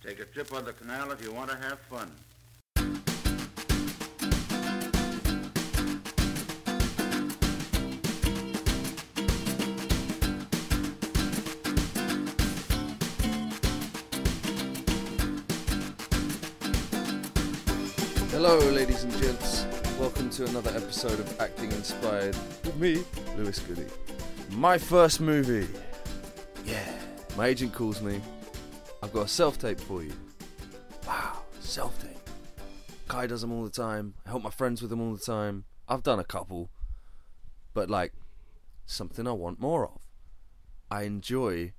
Take a trip on the canal if you want to have fun. Hello, ladies and gents. Welcome to another episode of Acting Inspired with me, Lewis Goody. My first movie. Yeah. My agent calls me. I've got a self-tape for you. Wow, self-tape. Kai does them all the time. I help my friends with them all the time. I've done a couple. But, something I want more of. I enjoy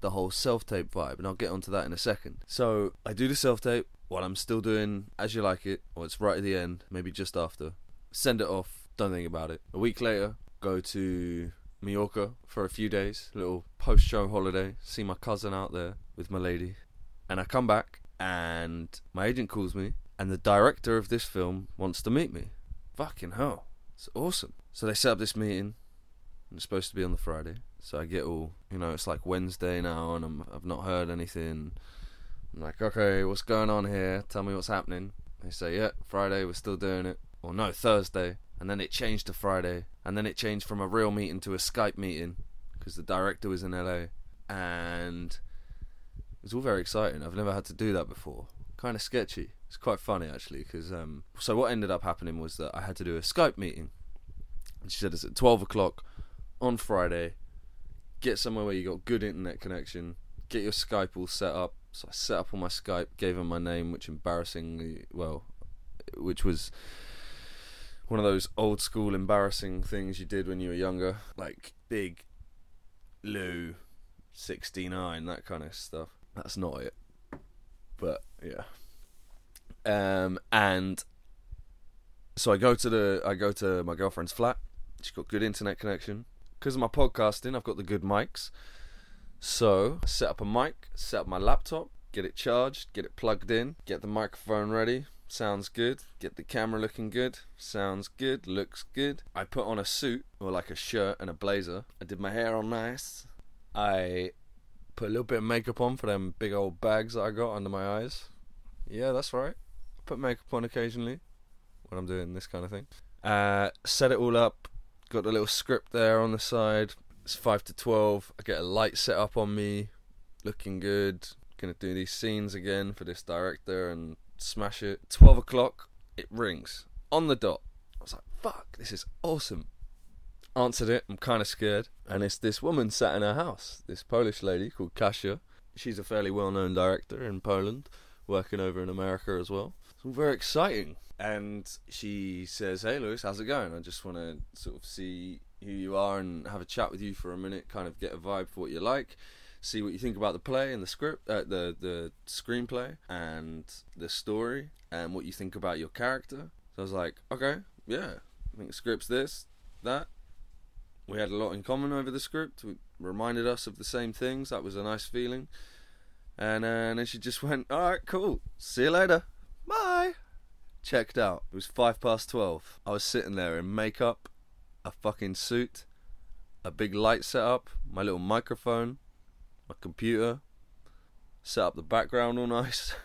the whole self-tape vibe, and I'll get onto that in a second. So, I do the self-tape. While I'm still doing As You Like It, or it's right at the end, maybe just after. Send it off, don't think about it. A week later, go to Mallorca for a few days, little post-show holiday, see my cousin out there with my lady. And I come back, and my agent calls me, and the director of this film wants to meet me. Fucking hell, it's awesome. So they set up this meeting, and it's supposed to be on the Friday. So I get all, it's Wednesday now, and I've not heard anything. I'm like, okay, what's going on here? Tell me what's happening. They say, yeah, Friday, we're still doing it. Or no, Thursday. And then it changed to Friday. And then it changed from a real meeting to a Skype meeting because the director was in LA. And it was all very exciting. I've never had to do that before. Kind of sketchy. It's quite funny, actually, because... So what ended up happening was that I had to do a Skype meeting. And she said it's at 12 o'clock on Friday. Get somewhere where you got good internet connection. Get your Skype all set up. So I set up on my Skype, gave him my name, which was one of those old school embarrassing things you did when you were younger, like Big Lou 69, that kind of stuff. That's not it, but yeah. And so I go to my girlfriend's flat. She's got good internet connection because of my podcasting. I've got the good mics. So, I set up a mic, set up my laptop, get it charged, get it plugged in, get the microphone ready, sounds good, get the camera looking good, sounds good, looks good. I put on a suit, or a shirt and a blazer. I did my hair all nice. I put a little bit of makeup on for them big old bags that I got under my eyes. Yeah, that's right. I put makeup on occasionally when I'm doing this kind of thing. Set it all up, got the little script there on the side. It's 5 to 12, I get a light set up on me, looking good, gonna do these scenes again for this director and smash it. 12 o'clock, it rings, on the dot. I was like, fuck, this is awesome. Answered it, I'm kind of scared, and it's this woman sat in her house, this Polish lady called Kasia. She's a fairly well-known director in Poland, working over in America as well. It's all very exciting. And she says, hey Lewis, how's it going? I just want to sort of see who you are and have a chat with you for a minute, kind of get a vibe for what you like, see what you think about the play and the script, the screenplay and the story and what you think about your character. So I was like, okay, yeah, I think the script's this, that. We had a lot in common over the script. It reminded us of the same things. That was a nice feeling. And then she just went, all right, cool, see you later, bye. Checked out. It was 12:05. I was sitting there in makeup, a fucking suit, a big light set up, my little microphone, my computer, set up the background all nice,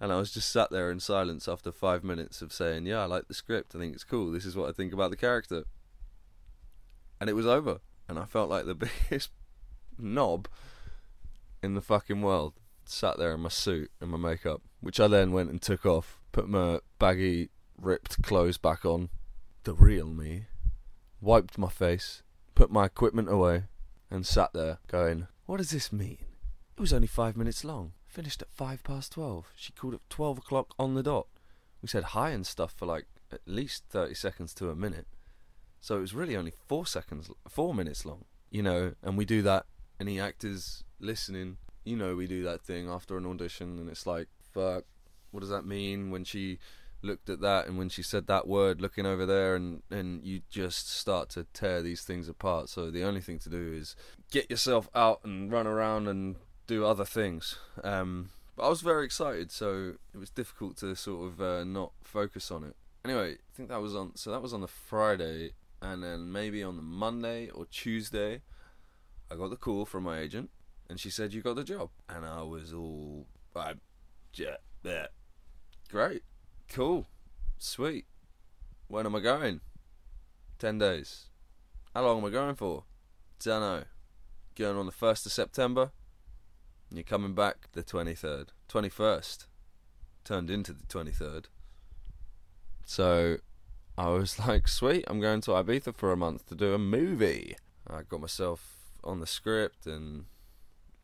and I was just sat there in silence after 5 minutes of saying, yeah, I like the script, I think it's cool, this is what I think about the character. And it was over, and I felt like the biggest knob in the fucking world, sat there in my suit and my makeup, which I then went and took off, put my baggy, ripped clothes back on, the real me, wiped my face, put my equipment away, and sat there going, what does this mean? It was only 5 minutes long. Finished at 12:05. She called at 12 o'clock on the dot. We said hi and stuff for at least 30 seconds to a minute. So it was really only 4 minutes long, and we do that. Any actors listening, you know, we do that thing after an audition, and it's like, fuck, what does that mean when she looked at that and when she said that word looking over there, and you just start to tear these things apart. So the only thing to do is get yourself out and run around and do other things. But I was very excited, so it was difficult to sort of not focus on it. Anyway, I think that was on the Friday, and then maybe on the Monday or Tuesday I got the call from my agent, and she said, you got the job. And I was all, yeah, great, cool, sweet. When am I going? 10 days. How long am I going for? Dunno. Going on the 1st of September, and you're coming back the 23rd. 21st. Turned into the 23rd. So I was like, sweet, I'm going to Ibiza for a month to do a movie. I got myself on the script and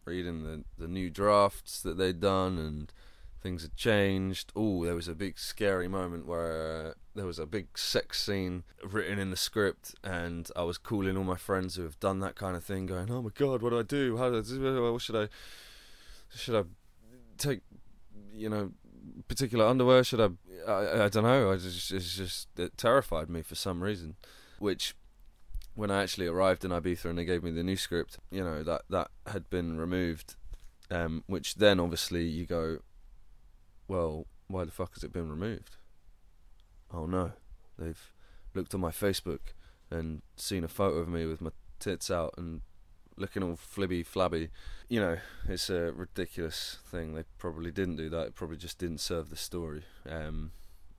reading the new drafts that they'd done, and things had changed. Oh, there was a big scary moment where there was a big sex scene written in the script, and I was calling all my friends who have done that kind of thing, going, oh my god, what do I do? How do I do? Should I take, you know, particular underwear? Should I don't know. It terrified me for some reason. Which, when I actually arrived in Ibiza and they gave me the new script, you know, that had been removed. Which then obviously you go, well, why the fuck has it been removed? Oh no, they've looked on my Facebook and seen a photo of me with my tits out and looking all flibby flabby. You know, it's a ridiculous thing. They probably didn't do that. It probably just didn't serve the story,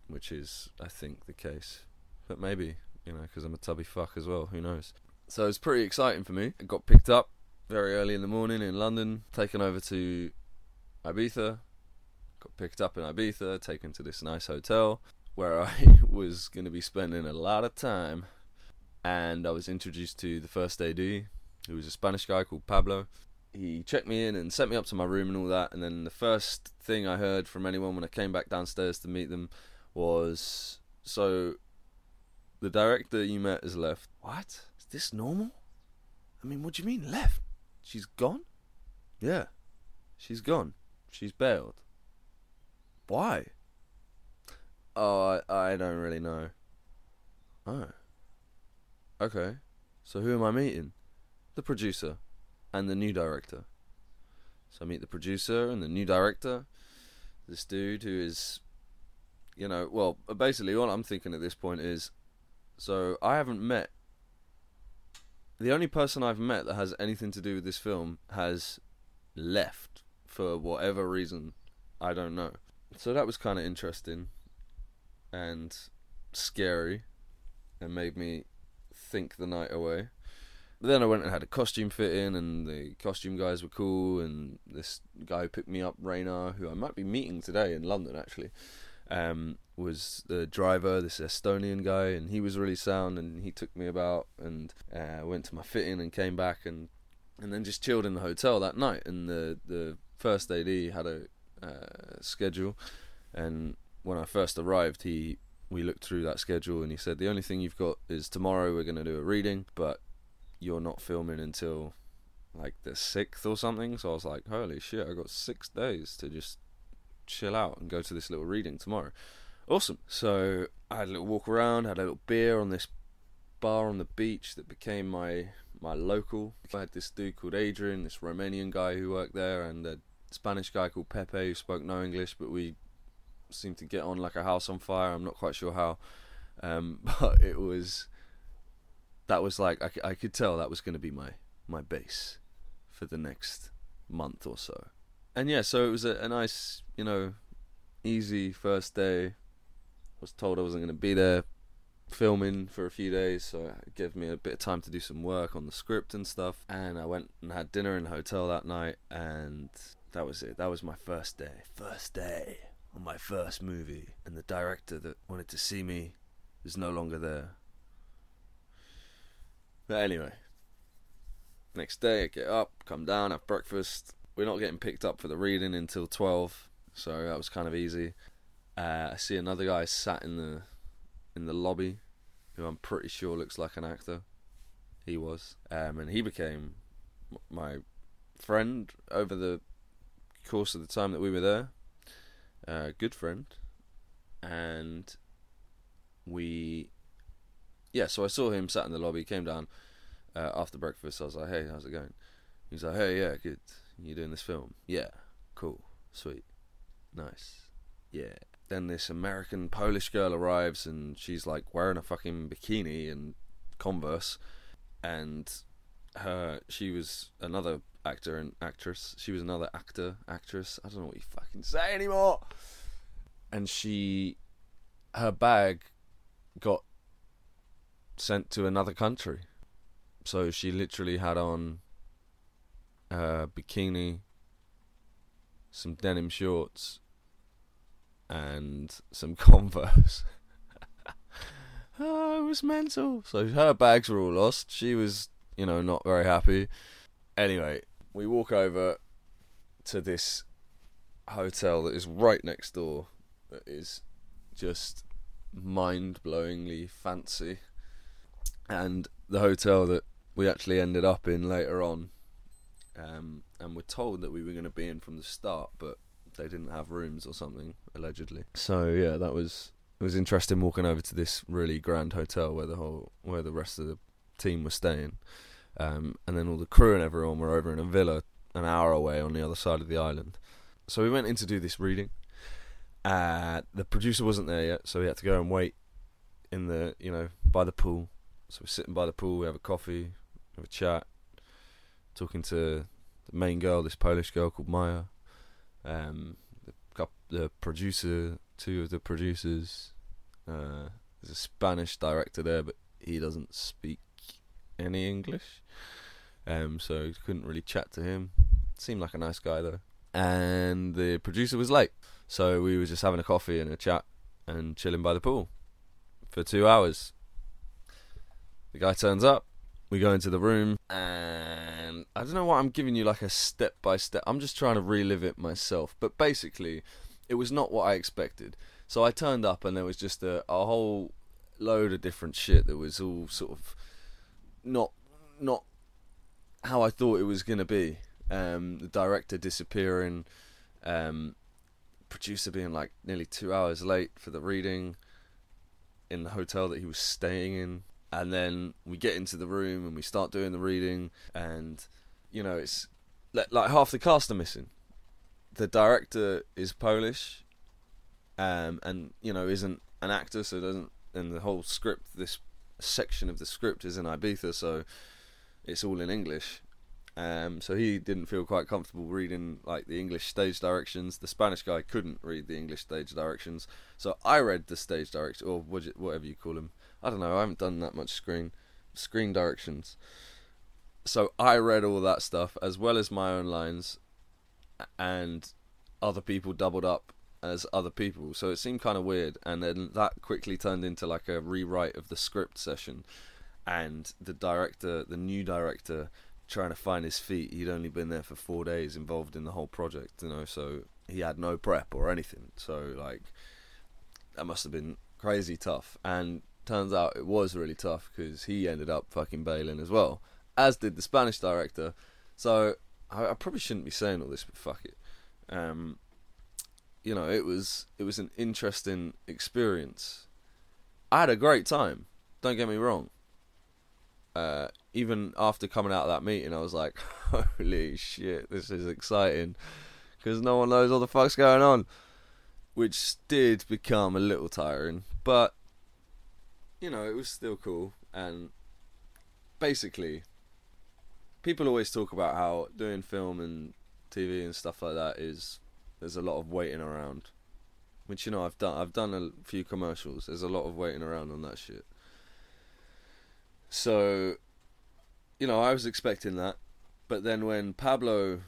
which is, I think, the case. But maybe, you know, because I'm a tubby fuck as well, who knows? So it's pretty exciting for me. I got picked up very early in the morning in London, taken over to Ibiza. Got picked up in Ibiza, taken to this nice hotel where I was going to be spending a lot of time, and I was introduced to the first AD, who was a Spanish guy called Pablo. He checked me in and sent me up to my room and all that, and then the first thing I heard from anyone when I came back downstairs to meet them was, so the director you met has left. What? Is this normal? I mean, what do you mean left? She's gone? Yeah, she's gone. She's bailed. Why? Oh, I don't really know. Oh. Okay. So who am I meeting? The producer and the new director. So I meet the producer and the new director. This dude who is, you know, well, basically all I'm thinking at this point is, so I haven't met. The only person I've met that has anything to do with this film has left for whatever reason. I don't know. So that was kind of interesting and scary and made me think the night away. But then I went and had a costume fit in, and the costume guys were cool, and this guy who picked me up, Reynar, who I might be meeting today in London actually, was the driver, this Estonian guy, and he was really sound, and he took me about, and went to my fitting and came back, and then just chilled in the hotel that night. And the first AD had a schedule, and when I first arrived, we looked through that schedule, and he said, the only thing you've got is tomorrow we're going to do a reading, but you're not filming until like the 6th or something. So I was like, holy shit, I got 6 days to just chill out and go to this little reading tomorrow. Awesome. So I had a little walk around, had a little beer on this bar on the beach that became my local. I had this dude called Adrian, this Romanian guy who worked there, and the Spanish guy called Pepe who spoke no English, but we seemed to get on like a house on fire. I'm not quite sure how, but that was like, I could tell that was going to be my base for the next month or so. And yeah, so it was a nice, you know, easy first day. I was told I wasn't going to be there filming for a few days, so it gave me a bit of time to do some work on the script and stuff, and I went and had dinner in the hotel that night, and that was it. That was my first day on my first movie, and the director that wanted to see me is no longer there. But anyway, next day I get up, come down, have breakfast. We're not getting picked up for the reading until 12, so that was kind of easy. I see another guy sat in the lobby, who I'm pretty sure looks like an actor. He was, and he became my friend over the course of the time that we were there. Good friend. And we... Yeah, so I saw him sat in the lobby, came down after breakfast. I was like, hey, how's it going? He was like, hey, yeah, good. You doing this film? Yeah. Cool. Sweet. Nice. Yeah. Then this American Polish girl arrives and she's like wearing a fucking bikini and Converse, and she was another actor and actress. She was another actor, actress. I don't know what you fucking say anymore. And her bag got sent to another country. So she literally had on a bikini, some denim shorts, and some Converse. It was mental. So her bags were all lost. She was, not very happy. Anyway, we walk over to this hotel that is right next door, that is just mind-blowingly fancy. And the hotel that we actually ended up in later on, and we're told that we were going to be in from the start, but they didn't have rooms or something, allegedly. So yeah, it was interesting walking over to this really grand hotel where the rest of the team were staying, and then all the crew and everyone were over in a villa an hour away on the other side of the island. So we went in to do this reading. The producer wasn't there yet, so we had to go and wait in the by the pool. So we're sitting by the pool, we have a coffee, have a chat, talking to the main girl, this Polish girl called Maya, the producer, two of the producers. There's a Spanish director there, but he doesn't speak any English, so couldn't really chat to him. Seemed like a nice guy though. And the producer was late, so we were just having a coffee and a chat and chilling by the pool for 2 hours. The guy turns up, we go into the room, and I don't know why I'm giving you like a step-by-step. I'm just trying to relive it myself. But basically, it was not what I expected. So I turned up and there was just a whole load of different shit that was all sort of not how I thought it was going to be. The director disappearing, producer being like nearly 2 hours late for the reading in the hotel that he was staying in. And then we get into the room and we start doing the reading, and it's like half the cast are missing. The director is Polish, and isn't an actor, so doesn't. And the whole script, this section of the script, is in Ibiza, so it's all in English. So he didn't feel quite comfortable reading like the English stage directions. The Spanish guy couldn't read the English stage directions, so I read the stage directions, or whatever you call them. I don't know, I haven't done that much screen directions. So I read all that stuff, as well as my own lines, and other people doubled up as other people. So it seemed kind of weird, and then that quickly turned into like a rewrite of the script session. And the new director, trying to find his feet. He'd only been there for 4 days, involved in the whole project, so he had no prep or anything. So like, that must have been crazy tough. And turns out it was really tough, because he ended up fucking bailing as well, as did the Spanish director. So I probably shouldn't be saying all this, but fuck it. It was an interesting experience. I had a great time, don't get me wrong. Even after coming out of that meeting, I was like, holy shit, this is exciting, because no one knows what the fuck's going on, which did become a little tiring, but it was still cool. And basically, people always talk about how doing film and TV and stuff like that is, there's a lot of waiting around, which I've done a few commercials. There's a lot of waiting around on that shit. So I was expecting that, but then when Pablo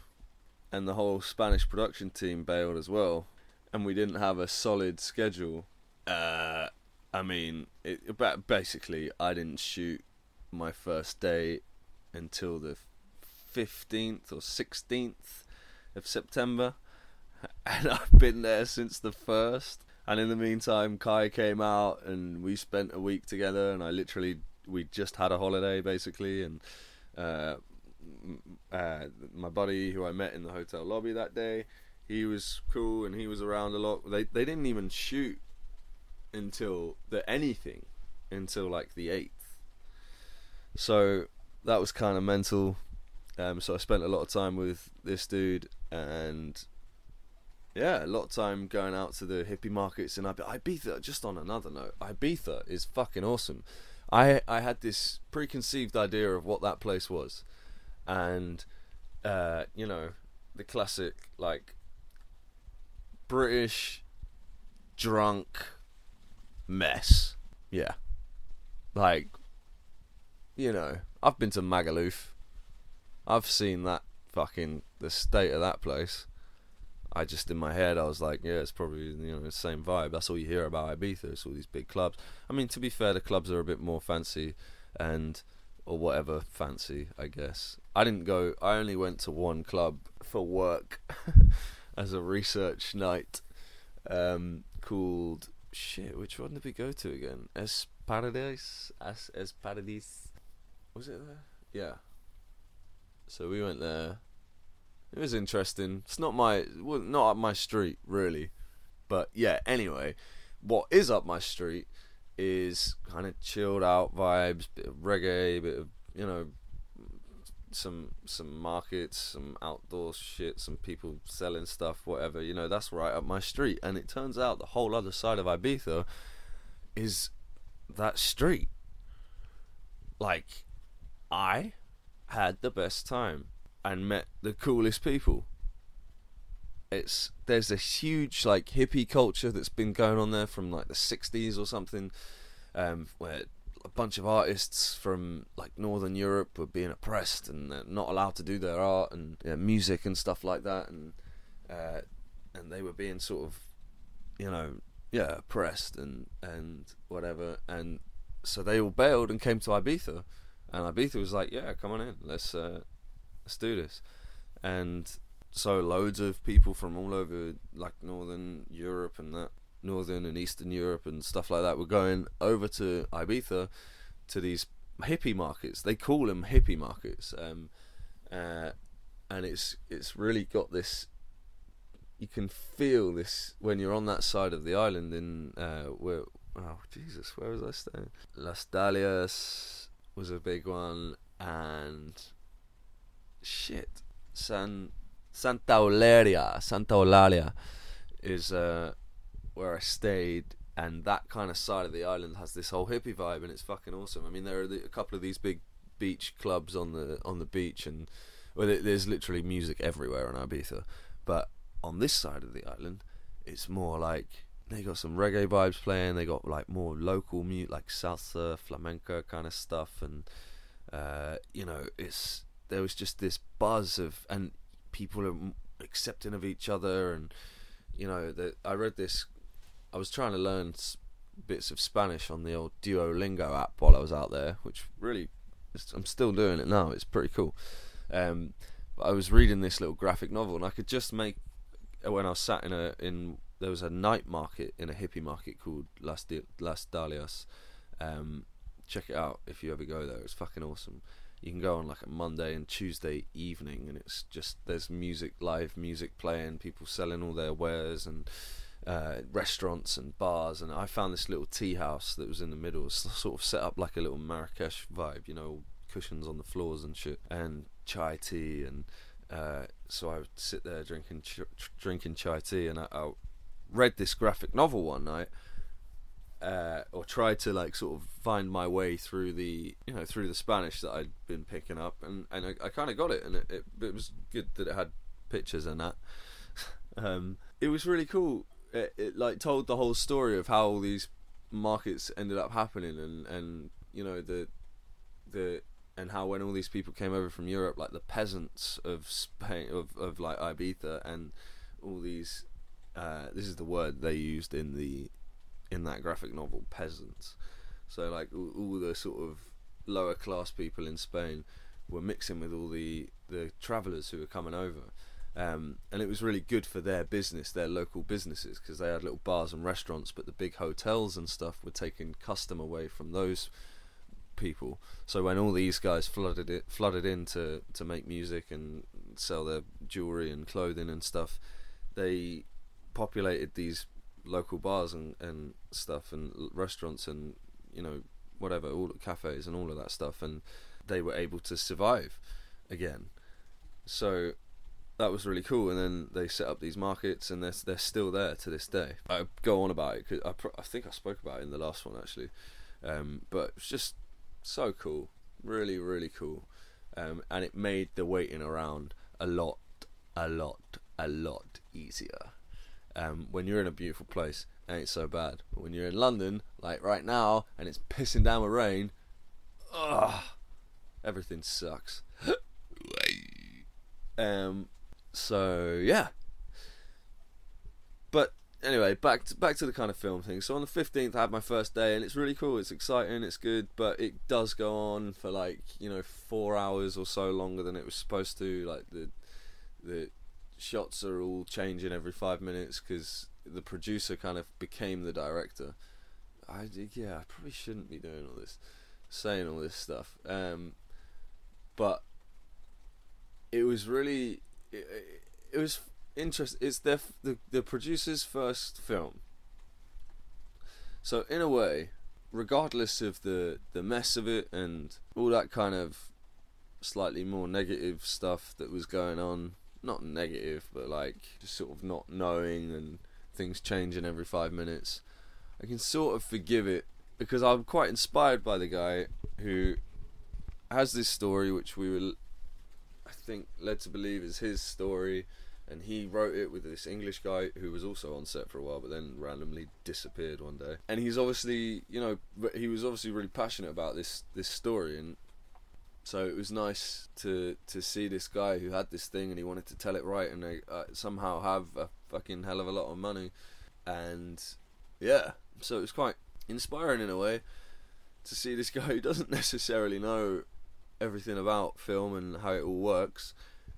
and the whole Spanish production team bailed as well, and we didn't have a solid schedule, basically, I didn't shoot my first day until the 15th or 16th of September, and I've been there since the 1st. And in the meantime, Kai came out, and we spent a week together, and we just had a holiday, basically, and my buddy who I met in the hotel lobby that day, he was cool and he was around a lot. They didn't even shoot until like the 8th. So that was kind of mental. So I spent a lot of time with this dude, and yeah, a lot of time going out to the hippie markets. And Ibiza, just on another note, Ibiza is fucking awesome. I had this preconceived idea of what that place was, and you know, the classic like British drunk mess. Yeah, like, you know, I've been to Magaluf, I've seen that fucking, the state of that place. I just, in my head I was like, yeah, it's probably, you know, the same vibe. That's all you hear about Ibiza, it's all these big clubs. I mean, to be fair, the clubs are a bit more fancy and, or whatever, fancy, I guess. I only went to one club for work as a research night, called, shit, which one did we go to again? Paradise. Was it there? Yeah. So we went there. It was interesting. It's not up my street, really. But yeah, anyway, what is up my street is kind of chilled out vibes, bit of reggae, bit of, you know, some markets, some outdoor shit, some people selling stuff, whatever, you know, that's right up my street. And it turns out the whole other side of Ibiza is that street. Like, I had the best time and met the coolest people. There's a huge like hippie culture that's been going on there from like the 60s or something, where a bunch of artists from like Northern Europe were being oppressed and they're not allowed to do their art and, you know, music and stuff like that, and they were being sort of, you know, yeah, oppressed and whatever, and so they all bailed and came to Ibiza, and Ibiza was like, yeah, come on in, let's do this. And so loads of people from all over like Northern and Eastern Europe and stuff like that were going over to Ibiza to these hippie markets. They call them hippie markets, and it's really got this, you can feel this when you're on that side of the island in where was I staying? Las Dalias was a big one, and shit, Santa Eulària is where I stayed, and that kind of side of the island has this whole hippie vibe, and it's fucking awesome. I mean, there are a couple of these big beach clubs on the beach, and well, there's literally music everywhere on Ibiza, but on this side of the island, it's more like they got some reggae vibes playing, they got like more local music, like salsa, flamenco kind of stuff, and you know, there was just this buzz of, and people are accepting of each other, and you know, I read this. I was trying to learn bits of Spanish on the old Duolingo app while I was out there, which really, I'm still doing it now. It's pretty cool. I was reading this little graphic novel, and I could just make, when I was sat in there was a night market in a hippie market called Las Dalias. Check it out if you ever go there. It's fucking awesome. You can go on like a Monday and Tuesday evening, and it's just, there's live music playing, people selling all their wares, and restaurants and bars. And I found this little tea house that was in the middle, sort of set up like a little Marrakesh vibe, you know, cushions on the floors and shit, and chai tea. And so I would sit there drinking chai tea, and I read this graphic novel one night. Or try to like sort of find my way through the, you know, through the Spanish that I'd been picking up, and I kind of got it, and it was good that it had pictures and that. It was really cool. It like told the whole story of how all these markets ended up happening, and you know, the and how when all these people came over from Europe, like the peasants of Spain, of like Ibiza, and all these this is the word they used in that graphic novel, peasants. So like all the sort of lower class people in Spain were mixing with all the travellers who were coming over, and it was really good for their business, their local businesses, because they had little bars and restaurants, but the big hotels and stuff were taking custom away from those people. So when all these guys flooded in to make music and sell their jewellery and clothing and stuff, they populated these local bars and stuff and restaurants and, you know, whatever, all cafes and all of that stuff, and they were able to survive again. So that was really cool. And then they set up these markets, and they're still there to this day. I go on about it because I think I spoke about it in the last one actually, but it's just so cool, really, really cool, and it made the waiting around a lot easier. When you're in a beautiful place, it ain't so bad. But when you're in London, like right now, and it's pissing down with rain, everything sucks. So yeah. But anyway, back to the kind of film thing. So on the 15th, I had my first day, and it's really cool. It's exciting. It's good, but it does go on for 4 hours or so longer than it was supposed to. Like the shots are all changing every 5 minutes because the producer kind of became the director. I probably shouldn't be doing all this, saying all this stuff. But it was really, it was interesting. It's the producer's first film, so in a way, regardless of the mess of it and all that kind of slightly more negative stuff that was going on, not negative, but like just sort of not knowing and things changing every 5 minutes, I can sort of forgive it because I'm quite inspired by the guy who has this story, which we were, I think, led to believe is his story, and he wrote it with this English guy who was also on set for a while but then randomly disappeared one day. And he's obviously, he was obviously really passionate about this story, and so it was nice to see this guy who had this thing and he wanted to tell it right, and they somehow have a fucking hell of a lot of money. And yeah, so it was quite inspiring in a way to see this guy who doesn't necessarily know everything about film and how it all works,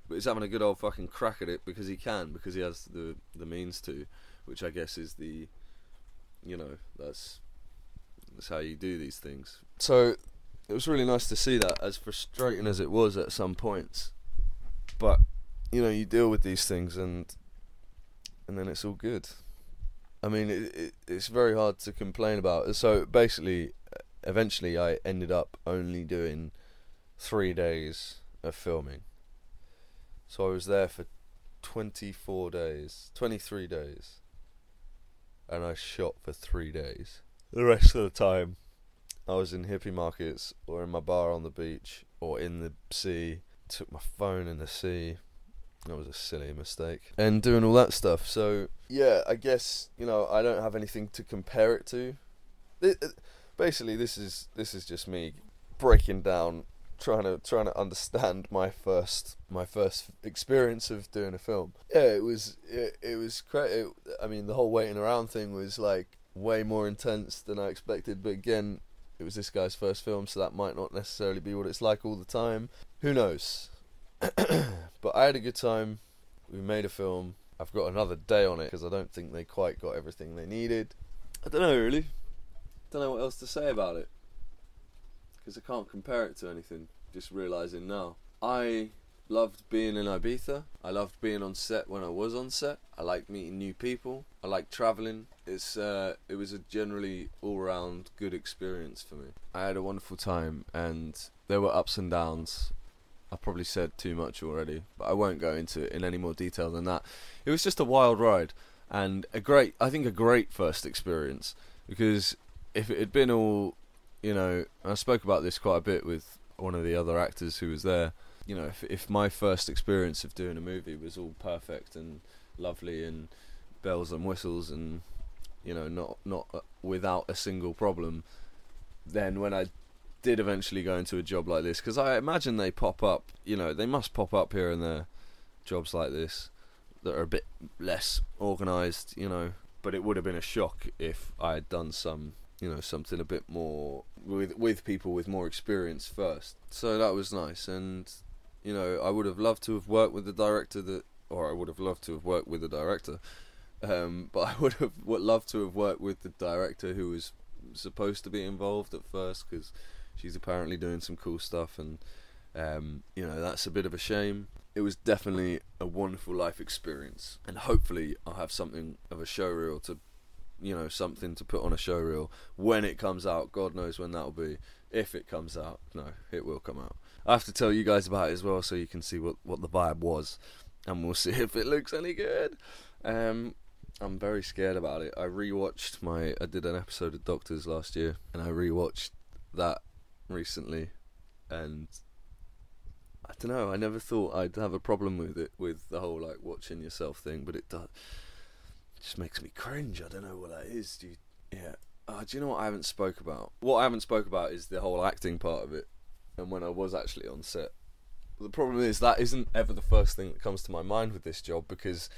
but he's having a good old fucking crack at it because he can, because he has the means to, which I guess is the, that's how you do these things. So it was really nice to see that, as frustrating as it was at some points. But, you deal with these things and then it's all good. I mean, it's very hard to complain about. So basically, eventually I ended up only doing 3 days of filming. So I was there for 23 days. And I shot for 3 days. The rest of the time I was in hippie markets, or in my bar on the beach, or in the sea. Took my phone in the sea. That was a silly mistake. And doing all that stuff. So, yeah, I guess, I don't have anything to compare it to. Basically, this is just me breaking down, trying to understand my first experience of doing a film. Yeah, it was crazy. I mean, the whole waiting around thing was like way more intense than I expected. But again, it was this guy's first film, so that might not necessarily be what it's like all the time. Who knows? But I had a good time. We made a film. I've got another day on it because I don't think they quite got everything they needed. I don't know, really. Don't know what else to say about it because I can't compare it to anything. Just realising now. I loved being in Ibiza. I loved being on set when I was on set. I liked meeting new people. I liked travelling. It was a generally all-round good experience for me. I had a wonderful time, and there were ups and downs. I probably said too much already, but I won't go into it in any more detail than that. It was just a wild ride, and a great first experience, because if it had been all, I spoke about this quite a bit with one of the other actors who was there, if my first experience of doing a movie was all perfect and lovely and bells and whistles and, not without a single problem, then when I did eventually go into a job like this, because I imagine they pop up, they must pop up here and there, jobs like this that are a bit less organised, but it would have been a shock if I had done some, something a bit more with people with more experience first. So that was nice, and I would have loved to have worked with the director but I would love to have worked with the director who was supposed to be involved at first, because she's apparently doing some cool stuff, and that's a bit of a shame. It was definitely a wonderful life experience, and hopefully I'll have something of a showreel to, you know, something to put on a showreel when it comes out. God knows when that'll be. If it comes out. No, it will come out. I have to tell you guys about it as well, so you can see what the vibe was, and we'll see if it looks any good. I'm very scared about it. I did an episode of Doctors last year, and I rewatched that recently, and I don't know, I never thought I'd have a problem with it, with the whole like watching yourself thing, but it does. It just makes me cringe. I don't know what that is. Do you know what I haven't spoke about? What I haven't spoke about is the whole acting part of it, and when I was actually on set. The problem is that isn't ever the first thing that comes to my mind with this job, because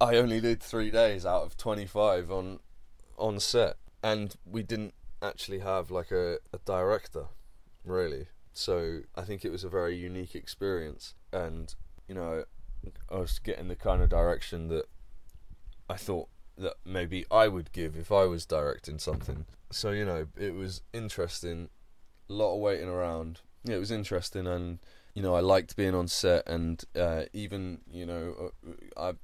I only did 3 days out of 25 on set, and we didn't actually have like a director, really. So I think it was a very unique experience, and you know, I was getting the kind of direction that I thought that maybe I would give if I was directing something. So you know, it was interesting, a lot of waiting around. Yeah, it was interesting, and you know, I liked being on set, and even, you know,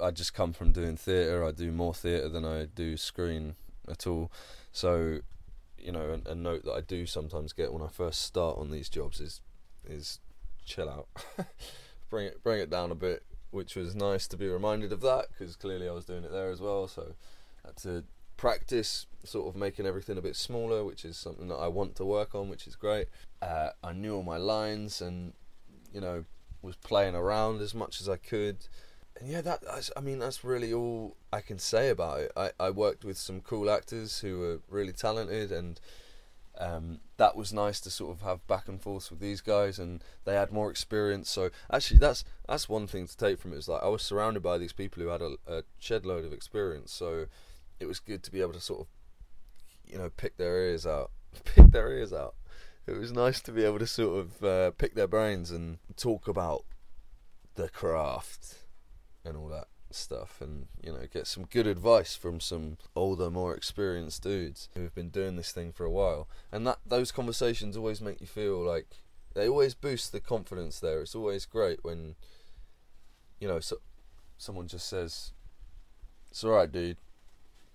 I just come from doing theatre. I do more theatre than I do screen at all, so you know, a note that I do sometimes get when I first start on these jobs is chill out, bring it down a bit, which was nice to be reminded of that, because clearly I was doing it there as well, so I had to practice sort of making everything a bit smaller, which is something that I want to work on, which is great. I knew all my lines, and you know, was playing around as much as I could. And yeah, that's really all I can say about it. I worked with some cool actors who were really talented, and that was nice to sort of have back and forth with these guys, and they had more experience. So actually, that's one thing to take from it, is like I was surrounded by these people who had a shed load of experience. So it was good to be able to sort of, you know, pick their ears out. It was nice to be able to sort of pick their brains and talk about the craft and all that stuff, and you know, get some good advice from some older, more experienced dudes who've been doing this thing for a while. And that those conversations always make you feel like, they always boost the confidence there. It's always great when, you know, someone just says, "It's alright, dude,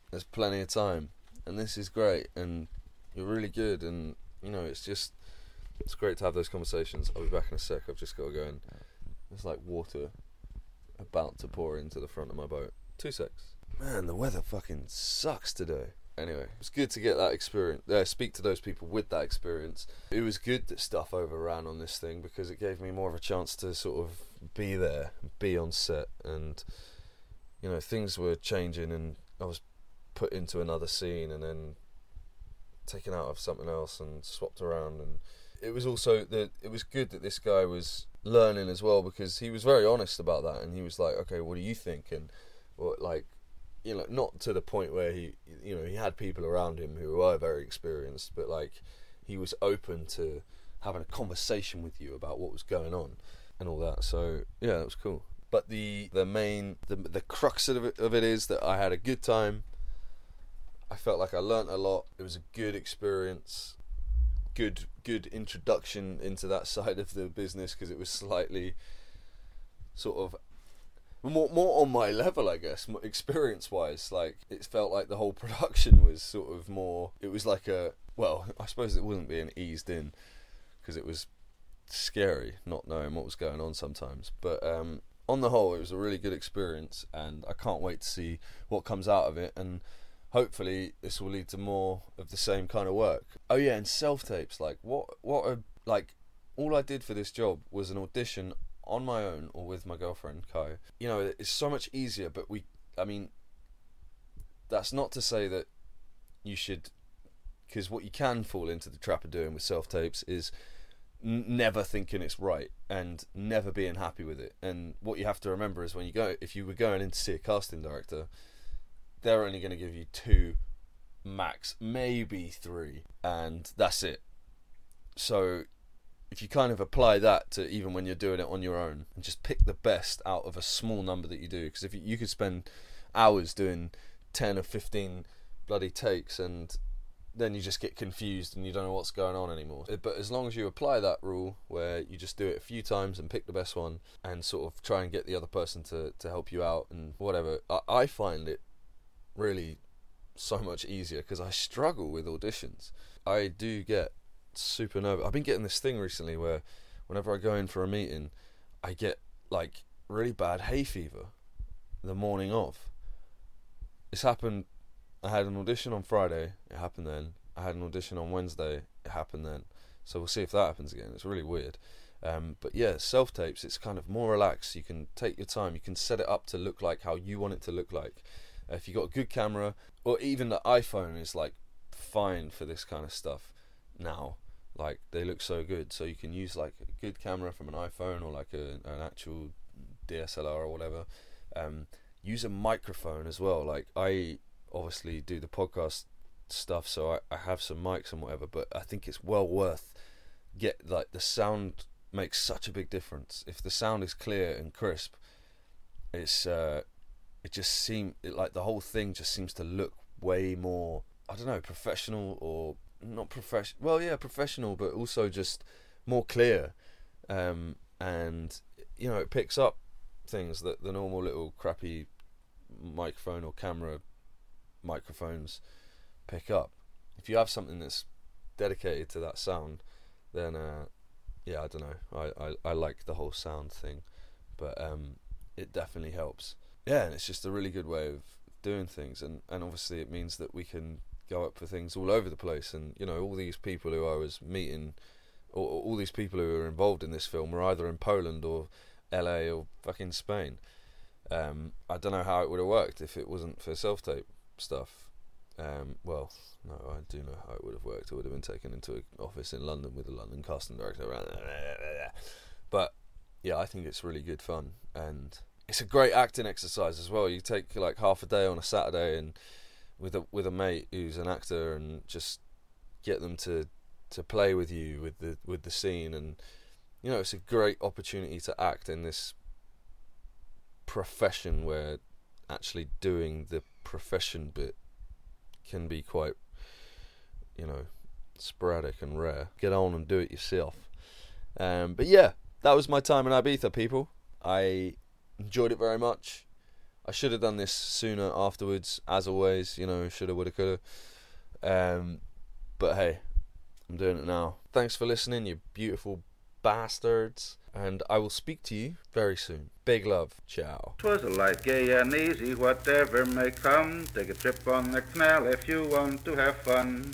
there's plenty of time, and this is great, and you're really good." And you know, it's great to have those conversations. I'll be back in a sec. I've just got to go in. It's like water about to pour into the front of my boat. 2 secs. Man, the weather fucking sucks today. Anyway, it's good to get that experience. Speak to those people with that experience. It was good that stuff overran on this thing, because it gave me more of a chance to sort of be there, be on set, and you know, things were changing, and I was put into another scene, and then taken out of something else, and swapped around. And it was also it was good that this guy was learning as well, because he was very honest about that, and he was like, "Okay, what do you think?" And well, like, you know, not to the point where he, you know, he had people around him who were very experienced, but like, he was open to having a conversation with you about what was going on and all that. So yeah, that was cool. But the crux of it is that I had a good time. I felt like I learnt a lot. It was a good experience. Good introduction into that side of the business, because it was slightly sort of more on my level, I guess, experience wise. Like, it felt like the whole production was sort of more, it was like I suppose it wasn't being eased in, because it was scary not knowing what was going on sometimes, but on the whole, it was a really good experience, and I can't wait to see what comes out of it. And hopefully this will lead to more of the same kind of work. Oh yeah, and self-tapes. Like, all I did for this job was an audition on my own, or with my girlfriend, Kai. You know, it's so much easier, but that's not to say that you should, because what you can fall into the trap of doing with self-tapes is never thinking it's right, and never being happy with it. And what you have to remember is, when you go, if you were going in to see a casting director, they're only going to give you 2, max, maybe 3, and that's it. So if you kind of apply that to even when you're doing it on your own, and just pick the best out of a small number that you do, because if you could spend hours doing 10 or 15 bloody takes, and then you just get confused and you don't know what's going on anymore. But as long as you apply that rule where you just do it a few times and pick the best one and sort of try and get the other person to help you out and whatever, I find it really so much easier because I struggle with auditions. I do get super nervous. I've been getting this thing recently where whenever I go in for a meeting, I get like really bad hay fever the morning of. It's happened. I had an audition on Friday, it happened then. I had an audition on Wednesday, it happened then. So we'll see if that happens again. It's really weird. But yeah, self-tapes, it's kind of more relaxed. You can take your time. You can set it up to look like how you want it to look like. If you've got a good camera, or even the iPhone is like fine for this kind of stuff now. Like, they look so good. So you can use like a good camera from an iPhone or like an actual DSLR or whatever. Use a microphone as well. Like, I obviously do the podcast stuff, so I have some mics and whatever, but I think it's well worth get like the sound makes such a big difference. If the sound is clear and crisp, it's like the whole thing just seems to look way more, I don't know, professional or not professional. Well, yeah, professional, but also just more clear, and you know, it picks up things that the normal little crappy microphone or camera microphones pick up. If you have something that's dedicated to that sound, then yeah, I don't know, I like the whole sound thing, but it definitely helps. Yeah, and it's just a really good way of doing things, and obviously it means that we can go up for things all over the place. And you know, all these people who I was meeting, or all these people who were involved in this film, were either in Poland or LA or fucking Spain. I don't know how it would have worked if it wasn't for self-tape stuff. Well, no, I do know how it would have worked. I would have been taken into an office in London with a London casting director. But yeah, I think it's really good fun, and it's a great acting exercise as well. You take like half a day on a Saturday and with a mate who's an actor, and just get them to play with you with the scene. And you know, it's a great opportunity to act in this profession where actually doing the profession bit can be quite, you know, sporadic and rare. Get on and do it yourself. But yeah, that was my time in Ibiza, people. I enjoyed it very much. I should have done this sooner afterwards, as always, you know, shoulda, woulda, coulda. But hey, I'm doing it now. Thanks for listening, you beautiful bastards, and I will speak to you very soon. Big love. Ciao. 'Twas a life gay and easy, whatever may come. Take a trip on the canal if you want to have fun.